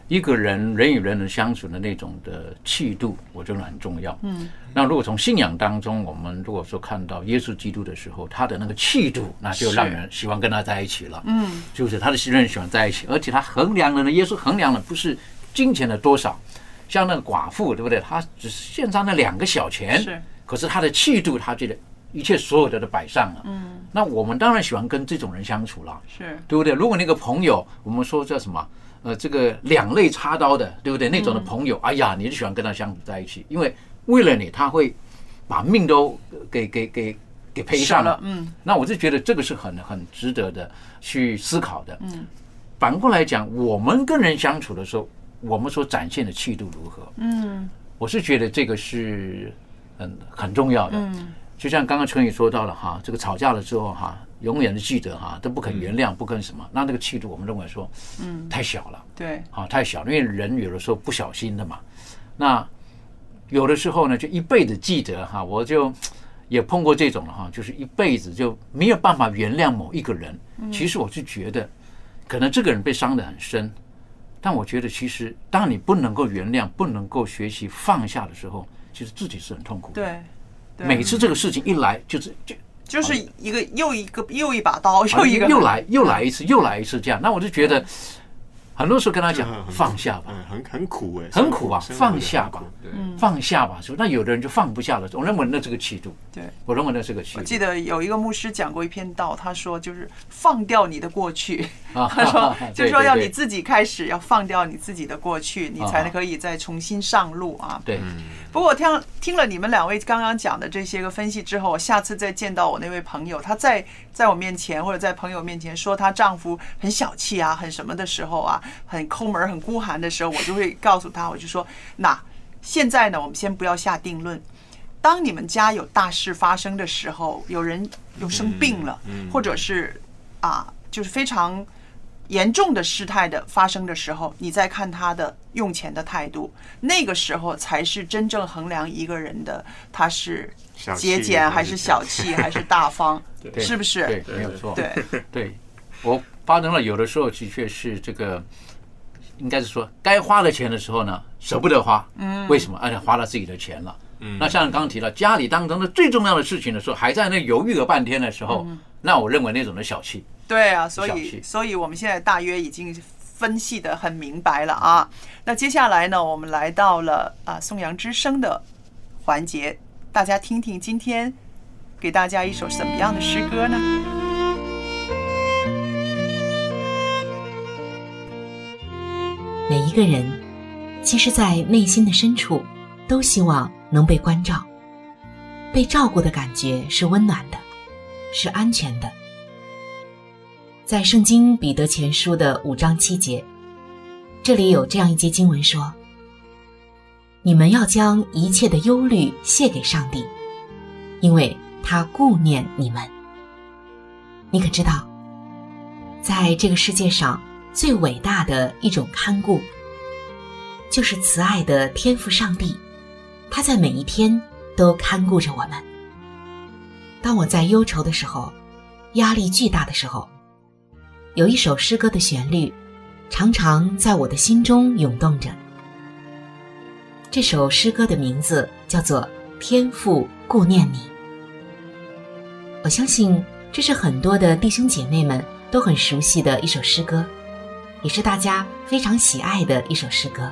一个人人与人的相处的那种的气度，我觉得很重要。嗯，那如果从信仰当中，我们如果说看到耶稣基督的时候，他的那个气度，那就让人喜欢跟他在一起了。嗯，就是他的信任喜欢在一起，而且他衡量的呢，耶稣衡量的不是金钱的多少，像那个寡妇，对不对？他只是献上了两个小钱，是，可是他的气度，他觉得一切所有的都摆上了。嗯，那我们当然喜欢跟这种人相处了，是，对不对？如果那个朋友，我们说叫什么？呃，这个两肋插刀的，对不对？那种的朋友，哎呀，你就喜欢跟他相处在一起，因为为了你，他会把命都给给给给赔上了。嗯，那我就觉得这个是很很值得的去思考的。嗯，反过来讲，我们跟人相处的时候，我们所展现的气度如何？嗯，我是觉得这个是很很重要的。嗯，就像刚刚陈宇说到了哈，这个吵架了之后哈。永远的记得哈，都不肯原谅，不肯什么，那那个气度，我们认为说，嗯，太小了，对，好，太小，因为人有的时候不小心的嘛，那有的时候呢，就一辈子记得哈，我就也碰过这种了哈，就是一辈子就没有办法原谅某一个人。其实我是觉得，可能这个人被伤得很深，但我觉得其实，当你不能够原谅、不能够学习放下的时候，其实自己是很痛苦的。对，每次这个事情一来，就是就。就是一个又一个又一把刀，又一个又来又来一次，又来一次这样。那我就觉得，很多时候跟他讲放下吧，很很苦哎，很苦啊，放下吧，放下吧。那有的人就放不下了，我认为那是个气度。对，我认为那是个气度。我记得有一个牧师讲过一篇道，他说就是放掉你的过去，他说就是说要你自己开始要放掉你自己的过去，你才能可以再重新上路啊。对。不过我听听了你们两位刚刚讲的这些个分析之后，我下次再见到我那位朋友，她在在我面前或者在朋友面前说她丈夫很小气啊，很什么的时候啊，很抠门、很孤寒的时候，我就会告诉她，我就说，那现在呢，我们先不要下定论。当你们家有大事发生的时候，有人又生病了，或者是啊，就是非常严重的事态的发生的时候，你再看他的用钱的态度，那个时候才是真正衡量一个人的他是节俭还是小气还是大方，是不是？对，没有错。对对，我发生了有的时候的确是这个，应该是说该花的钱的时候呢，舍不得花。嗯，为什么？而且花了自己的钱了。嗯，那像刚提到家里当中的最重要的事情的时候，还在那犹豫了半天的时候，那我认为那种的小气。对啊，所以所以我们现在大约已经分析得很明白了啊。那接下来呢，我们来到了啊颂扬之声的环节，大家听听今天给大家一首什么样的诗歌呢？每一个人，其实在内心的深处，都希望能被关照，被照顾的感觉是温暖的，是安全的。在圣经彼得前书的五章七节，这里有这样一节经文说，你们要将一切的忧虑卸给上帝，因为他顾念你们。你可知道，在这个世界上最伟大的一种看顾，就是慈爱的天父上帝，他在每一天都看顾着我们。当我在忧愁的时候，压力巨大的时候，有一首诗歌的旋律常常在我的心中涌动着。这首诗歌的名字叫做《天父顾念你》。我相信这是很多的弟兄姐妹们都很熟悉的一首诗歌，也是大家非常喜爱的一首诗歌。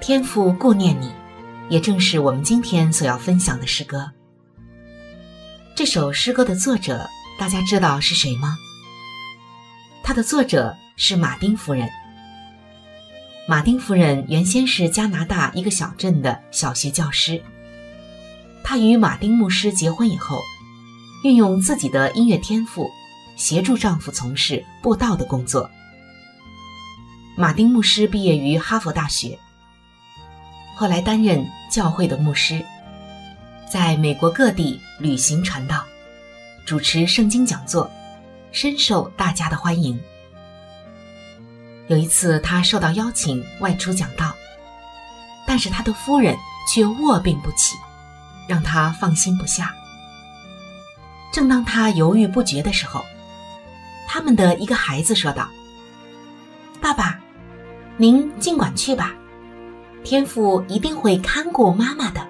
天父顾念你，也正是我们今天所要分享的诗歌。这首诗歌的作者，大家知道是谁吗？他的作者是马丁夫人。马丁夫人原先是加拿大一个小镇的小学教师。她与马丁牧师结婚以后，运用自己的音乐天赋，协助丈夫从事布道的工作。马丁牧师毕业于哈佛大学，后来担任教会的牧师，在美国各地旅行传道，主持圣经讲座，深受大家的欢迎。有一次他受到邀请外出讲道，但是他的夫人却卧病不起，让他放心不下。正当他犹豫不决的时候，他们的一个孩子说道：“爸爸，您尽管去吧，天父一定会看顾妈妈的。”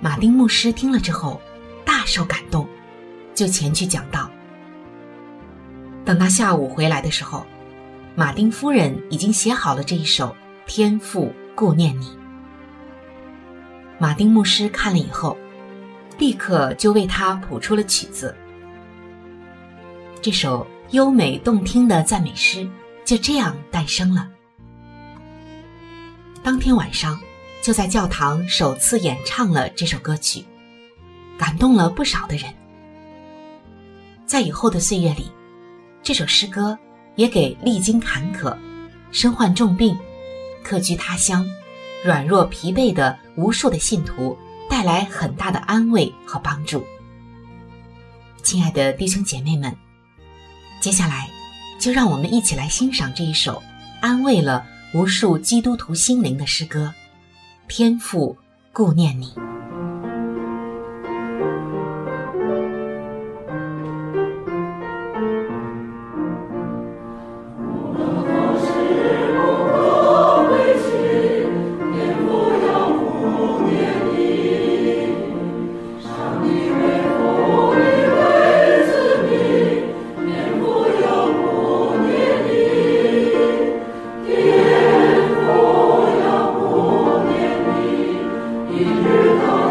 马丁牧师听了之后大受感动，就前去讲道。等他下午回来的时候，马丁夫人已经写好了这一首《天父顾念你》。马丁牧师看了以后，立刻就为他谱出了曲子。这首优美动听的赞美诗就这样诞生了。当天晚上就在教堂首次演唱了这首歌曲，感动了不少的人。在以后的岁月里，这首诗歌也给历经坎坷、身患重病、客居他乡、软弱疲惫的无数的信徒带来很大的安慰和帮助。亲爱的弟兄姐妹们，接下来就让我们一起来欣赏这一首安慰了无数基督徒心灵的诗歌《天父顾念你》。You know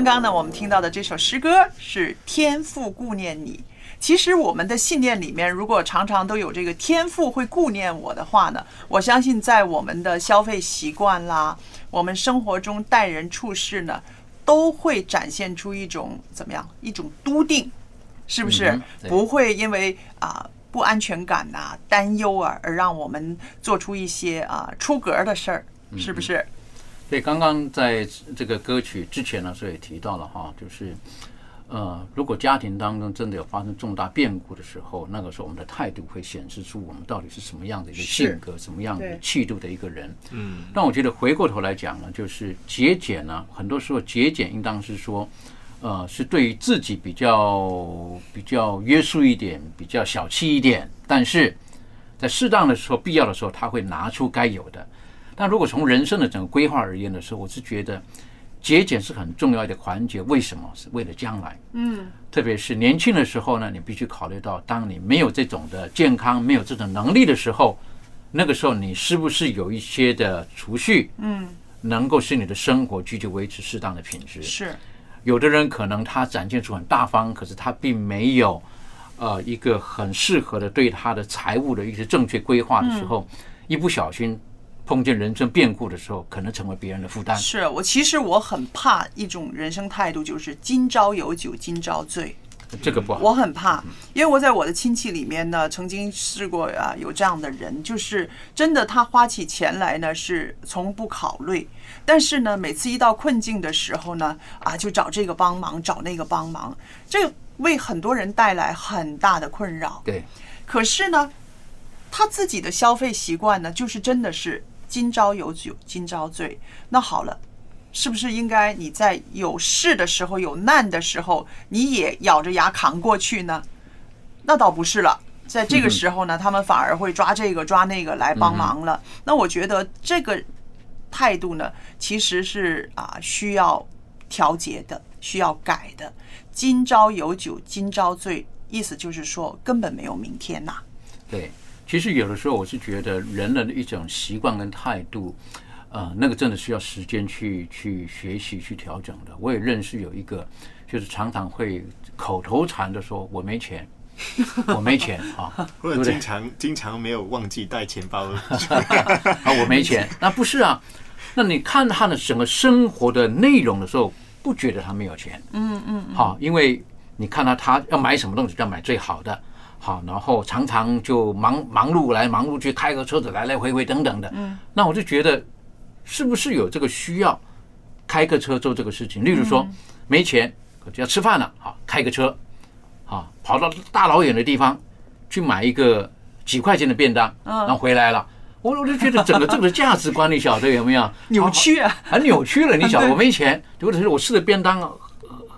刚刚呢，我们听到的这首诗歌是天父顾念你。其实我们的信念里面，如果常常都有这个天父会顾念我的话呢，我相信在我们的消费习惯啦，我们生活中待人处事呢，都会展现出一种怎么样一种笃定，是不是？不会因为啊、呃、不安全感呐、啊、担忧啊，而让我们做出一些啊、呃、出格的事儿，是不是？对，刚刚在这个歌曲之前呢，所以提到了哈，就是，呃，如果家庭当中真的有发生重大变故的时候，那个时候我们的态度会显示出我们到底是什么样的一个性格、什么样的气度的一个人。嗯，但我觉得回过头来讲呢，就是节俭呢，很多时候节俭应当是说，呃，是对于自己比较比较约束一点，比较小气一点，但是在适当的时候、必要的时候，他会拿出该有的。那如果从人生的整个规划而言的时候，我是觉得节俭是很重要的环节。为什么？是为了将来。嗯，特别是年轻的时候呢，你必须考虑到，当你没有这种的健康、没有这种能力的时候，那个时候你是不是有一些的储蓄？嗯，能够使你的生活继续维持适当的品质。是，有的人可能他展现出很大方，可是他并没有呃一个很适合的对他的财务的一些正确规划的时候，一不小心。碰见人生变故的时候，可能成为别人的负担。是我其实我很怕一种人生态度，就是今朝有酒今朝醉，这个不好。我很怕，因为我在我的亲戚里面呢，曾经试过啊有这样的人，就是真的他花起钱来呢是从不考虑，但是呢每次一到困境的时候呢，啊就找这个帮忙，找那个帮忙，这为很多人带来很大的困扰。对，可是呢，他自己的消费习惯呢，就是真的是。今朝有酒今朝醉，那好了，是不是应该你在有事的时候、有难的时候，你也咬着牙扛过去呢？那倒不是了，在这个时候呢，他们反而会抓这个抓那个来帮忙了。那我觉得这个态度呢，其实是啊需要调节的，需要改的。今朝有酒今朝醉，意思就是说根本没有明天呐、啊。对。其实有的时候我是觉得人的一种习惯跟态度，呃，那个真的需要时间去去学习去调整的。我也认识有一个，就是常常会口头禅的说“我没钱，我没钱”啊，或者经常经常没有忘记带钱包啊，我没钱。那不是啊，那你看他的整个生活的内容的时候，不觉得他没有钱，嗯嗯，好，因为你看他他要买什么东西，要买最好的。好，然后常常就忙忙碌来忙碌去，开个车子来来回回等等的。嗯，那我就觉得，是不是有这个需要开个车做这个事情？例如说，没钱就要吃饭了，好，开个车，好，跑到大老远的地方去买一个几块钱的便当，然后回来了。我我就觉得整个这个价值观，你晓得有没有扭曲啊？很扭曲了，你晓得我没钱，或者是我吃的便当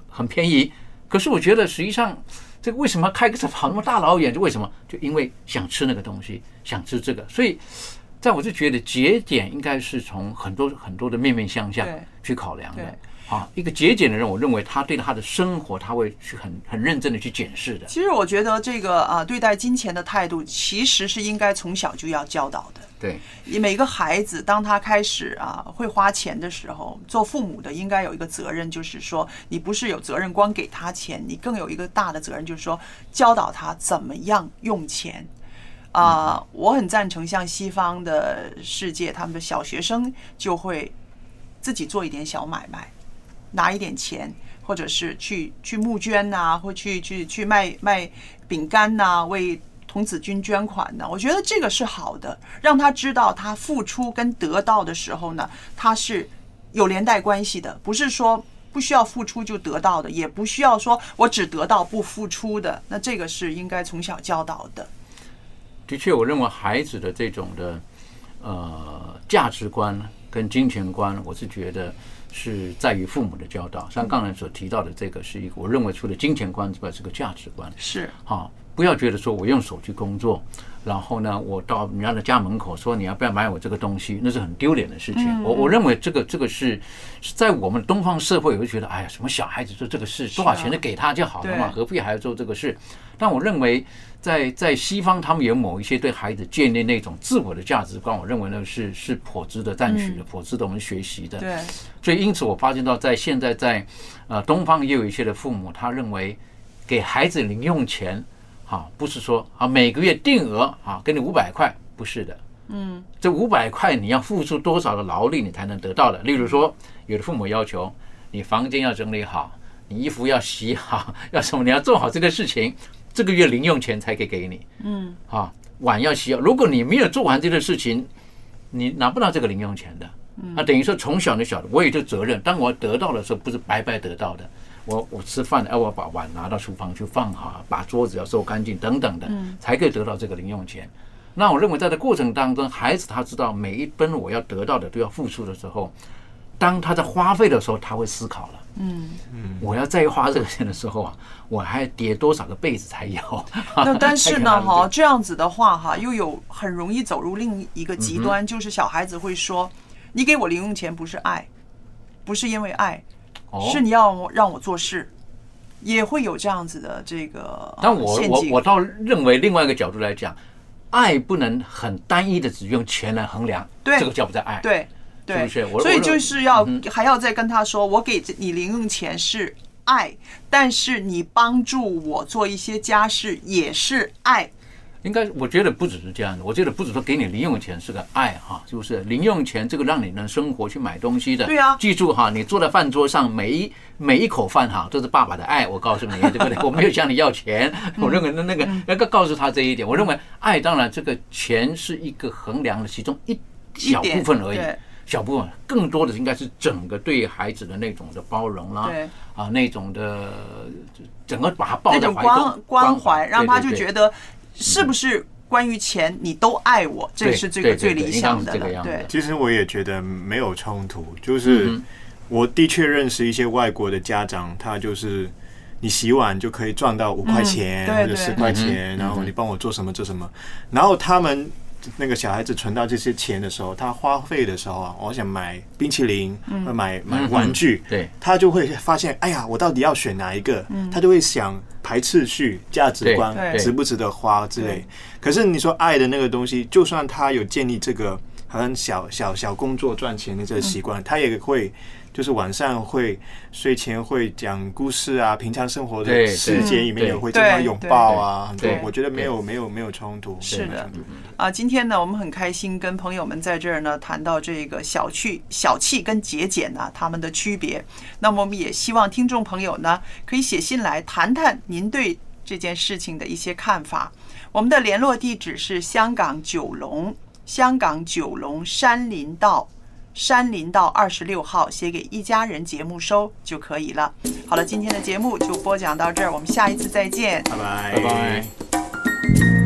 很便宜，可是我觉得实际上。这个为什么开个车跑那么大老远？就为什么？就因为想吃那个东西，想吃这个。所以，在我就觉得节俭应该是从很多很多的面面相向去考量的。啊，一个节俭的人，我认为他对他的生活，他会去很很认真的去检视的。其实我觉得这个啊，对待金钱的态度，其实是应该从小就要教导的。对，你每个孩子当他开始啊会花钱的时候，做父母的应该有一个责任，就是说你不是有责任光给他钱，你更有一个大的责任，就是说教导他怎么样用钱。啊、呃，我很赞成像西方的世界，他们的小学生就会自己做一点小买卖，拿一点钱，或者是去去募捐呐、啊，或去去去卖卖饼干呐、啊，为。童子军捐款呢，我觉得这个是好的，让他知道他付出跟得到的时候呢，他是有连带关系的，不是说不需要付出就得到的，也不需要说我只得到不付出的，那这个是应该从小教导的。的确，我认为孩子的这种的呃价值观跟金钱观，我是觉得是在于父母的教导。像刚才所提到的这个是一个，我认为除了金钱观之外，是个价值观。是，好，不要觉得说我用手去工作，然后呢，我到人家的家门口说你要不要买我这个东西，那是很丢脸的事情。我我认为这个这个是在我们东方社会，我就觉得哎呀，什么小孩子做这个事，多少钱就给他就好了嘛，何必还要做这个事？但我认为在在西方，他们有某一些对孩子建立那种自我的价值观，我认为呢是是颇值得赞许的，颇值得我们学习的。对，所以因此我发现到在现在在呃东方也有一些的父母，他认为给孩子零用钱。啊，不是说啊，每个月定额啊，给你五百块，不是的，嗯，这五百块你要付出多少的劳力，你才能得到的？例如说，有的父母要求你房间要整理好，你衣服要洗好，要什么，你要做好这个事情，这个月零用钱才可以给你，嗯，啊，碗要洗好，如果你没有做完这个事情，你拿不到这个零用钱的，那等于说从小就晓得我有这责任，当我得到的时候，不是白白得到的。我我吃饭，哎，我把碗拿到厨房去放好，把桌子要收干净等等的，才可以得到这个零用钱。那我认为在这过程当中，孩子他知道每一分我要得到的都要付出的时候，当他在花费的时候，他会思考了。嗯嗯，我要再花这个钱的时候啊，我还叠多少个被子才有？那但是呢，哈，这样子的话哈，又有很容易走入另一个极端，就是小孩子会说：“你给我零用钱不是爱，不是因为爱。”是你要让我做事，也会有这样子的这个。但我我我倒认为另外一个角度来讲，爱不能很单一的只用钱来衡量，这个叫不叫爱？对对，是不是？所以就是要还要再跟他说，我给你零用钱是爱，但是你帮助我做一些家事也是爱。应该我觉得不只是这样的，我觉得不只说给你零用钱是个爱哈，就是零用钱这个让你能生活去买东西的。对啊，记住哈，你坐在饭桌上每一每一口饭哈，这是爸爸的爱，我告诉你，对不对？我没有向你要钱，我认为那那个那个告诉他这一点，我认为爱当然这个钱是一个衡量的其中一小部分而已。小部分，更多的应该是整个对孩子的那种的包容啦，啊，那种的整个把他抱在怀中关怀，让他就觉得。是不是关于钱你都爱我，这是这个最理想的。对，其实我也觉得没有冲突，就是我的确认识一些外国的家长，他就是你洗碗就可以赚到五块钱或者十块钱，然后你帮我做什么做什么，然后他们那个小孩子存到这些钱的时候，他花费的时候啊，我想买冰淇淋，买买玩具，对，他就会发现，哎呀，我到底要选哪一个？他就会想排次序、价值观值不值得花之类。可是你说爱的那个东西，就算他有建立这个好像小小小工作赚钱的这个习惯，他也会就是晚上会睡前会讲故事啊，平常生活的时间里面也会经常拥抱啊，很多我觉得没有没有没有冲突。是的，啊，今天呢，我们很开心跟朋友们在这儿呢谈到这个小气、小气跟节俭呢他们的区别。那么我们也希望听众朋友呢可以写信来谈谈您对这件事情的一些看法。我们的联络地址是香港九龙，香港九龙山林道。山林道二十六号，写给一家人节目收就可以了。好了，今天的节目就播讲到这儿，我们下一次再见，拜拜。